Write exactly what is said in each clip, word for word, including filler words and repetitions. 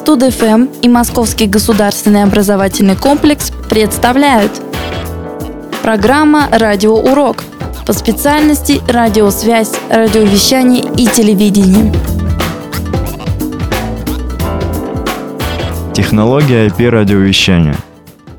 Студ.ФМ и Московский государственный образовательный комплекс представляют программа «Радиоурок» по специальности радиосвязь, радиовещание и телевидение. Технология ай пи-радиовещания.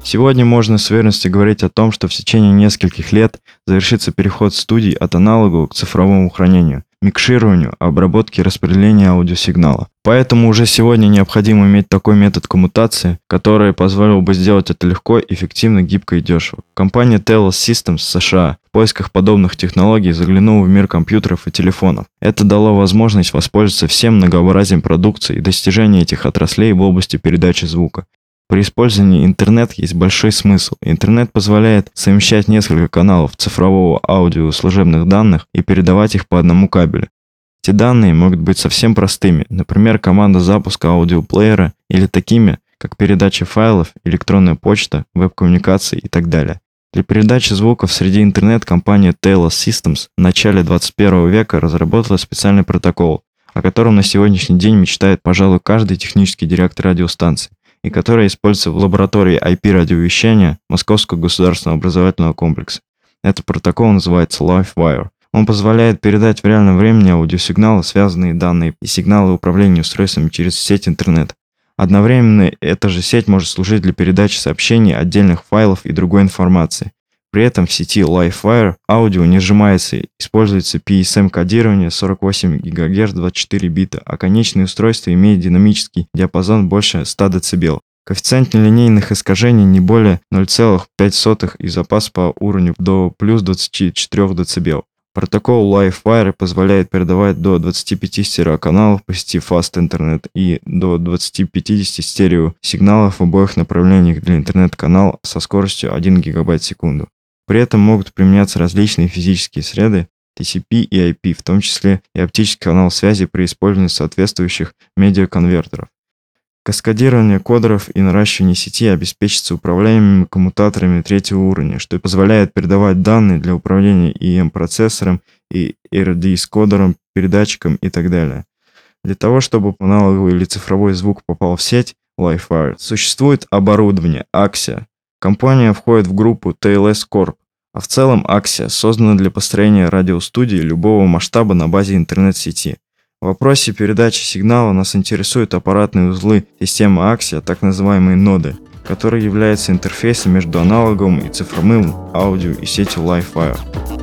Сегодня можно с уверенностью говорить о том, что в течение нескольких лет завершится переход студий от аналогового к цифровому хранению, микшированию, обработке и распределению аудиосигнала. Поэтому уже сегодня необходимо иметь такой метод коммутации, который позволил бы сделать это легко, эффективно, гибко и дешево. Компания Telos Systems США в поисках подобных технологий заглянула в мир компьютеров и телефонов. Это дало возможность воспользоваться всем многообразием продукции и достижения этих отраслей в области передачи звука. При использовании интернет есть большой смысл. Интернет позволяет совмещать несколько каналов цифрового аудио и служебных данных и передавать их по одному кабелю. Эти данные могут быть совсем простыми, например, команда запуска аудиоплеера, или такими, как передача файлов, электронная почта, веб-коммуникации и так далее. Для передачи звуков среди интернет компания Telos Systems в начале двадцать первого века разработала специальный протокол, о котором на сегодняшний день мечтает, пожалуй, каждый технический директор радиостанции, и которая используется в лаборатории ай пи-радиовещания Московского государственного образовательного комплекса. Этот протокол называется LiveWire. Он позволяет передать в реальном времени аудиосигналы, связанные данные и сигналы управления устройствами через сеть интернет. Одновременно эта же сеть может служить для передачи сообщений, отдельных файлов и другой информации. При этом в сети LiveWire аудио не сжимается, используется пи эс эм-кодирование сорок восемь гигагерц двадцать четыре бита, а конечное устройство имеет динамический диапазон больше ста децибел. Коэффициент нелинейных искажений не более ноль целых пять сотых и запас по уровню до плюс двадцати четырёх децибел. Протокол LiveWire позволяет передавать до двадцати пяти стереоканалов по сети Fast Internet и до двадцати пятидесяти стереосигналов в обоих направлениях для интернет-канала со скоростью один гигабайт в секунду. При этом могут применяться различные физические среды ти си пи и ай пи, в том числе и оптический канал связи при использовании соответствующих медиаконвертеров. Каскадирование кодеров и наращивание сети обеспечится управляемыми коммутаторами третьего уровня, что позволяет передавать данные для управления и эм-процессором и эр ди эс-кодером, передатчиком и так далее. Для того, чтобы аналоговый или цифровой звук попал в сеть LiveWire, существует оборудование Axia. Компания входит в группу ти эл эс Corp, а в целом Axia создана для построения радиостудии любого масштаба на базе интернет-сети. В вопросе передачи сигнала нас интересуют аппаратные узлы системы Axia, так называемые ноды, которые являются интерфейсом между аналоговым и цифровым аудио и сетью LiveWire.